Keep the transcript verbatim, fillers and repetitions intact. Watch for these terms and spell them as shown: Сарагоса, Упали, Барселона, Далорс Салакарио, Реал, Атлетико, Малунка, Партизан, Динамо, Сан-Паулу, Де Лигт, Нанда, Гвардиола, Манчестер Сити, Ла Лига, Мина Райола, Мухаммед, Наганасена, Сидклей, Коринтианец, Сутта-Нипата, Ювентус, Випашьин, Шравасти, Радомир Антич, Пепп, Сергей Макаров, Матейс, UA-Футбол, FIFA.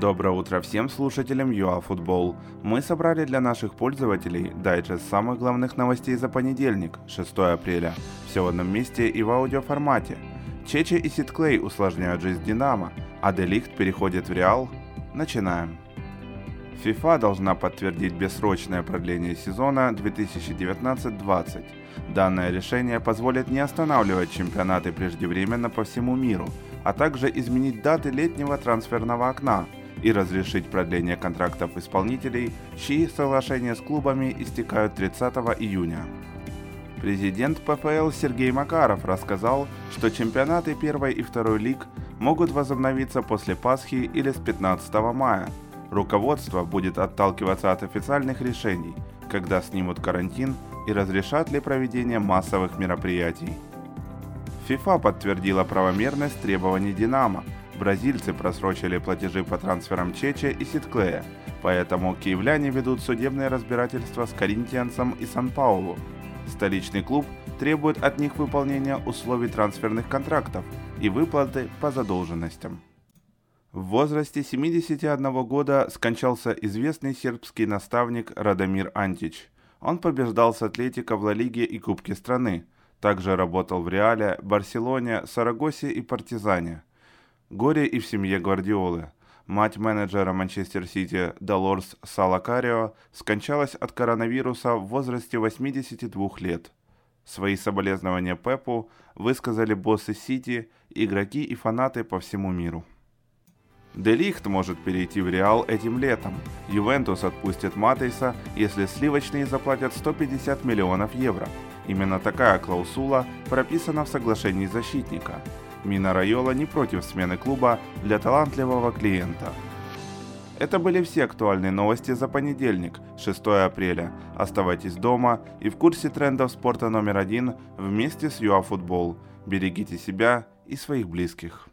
Доброе утро всем слушателям ю эй-Футбол. Мы собрали для наших пользователей дайджест самых главных новостей за понедельник, шестого апреля, все в одном месте и в аудиоформате. Че Че и Сидклей усложняют жизнь Динамо, а Де Лигт переходит в Реал. Начинаем. FIFA должна подтвердить бессрочное продление сезона две тысячи девятнадцать двадцать. Данное решение позволит не останавливать чемпионаты преждевременно по всему миру, а также изменить даты летнего трансферного окна и разрешить продление контрактов исполнителей, чьи соглашения с клубами истекают тридцатого июня. Президент пэ эф эл Сергей Макаров рассказал, что чемпионаты первой и второй лиг могут возобновиться после Пасхи или с пятнадцатого мая. Руководство будет отталкиваться от официальных решений, когда снимут карантин и разрешат ли проведение массовых мероприятий. FIFA подтвердила правомерность требований «Динамо». Бразильцы просрочили платежи по трансферам Че Че и Сидклея, поэтому киевляне ведут судебное разбирательство с Коринтианцем и Сан-Паулу. Столичный клуб требует от них выполнения условий трансферных контрактов и выплаты по задолженностям. В возрасте семидесяти одного года скончался известный сербский наставник Радомир Антич. Он побеждал с Атлетико в Ла Лиге и Кубке страны. Также работал в Реале, Барселоне, Сарагосе и Партизане. Горе и в семье Гвардиолы. Мать менеджера Манчестер Сити Далорс Салакарио скончалась от коронавируса в возрасте восьмидесяти двух лет. Свои соболезнования Пеппу высказали боссы Сити, игроки и фанаты по всему миру. Де Лигт может перейти в Реал этим летом. Ювентус отпустит Матейса, если сливочные заплатят сто пятьдесят миллионов евро. Именно такая клаусула прописана в соглашении защитника. Мина Райола не против смены клуба для талантливого клиента. Это были все актуальные новости за понедельник, шестого апреля. Оставайтесь дома и в курсе трендов спорта номер один вместе с ю эй-Футбол. Берегите себя и своих близких.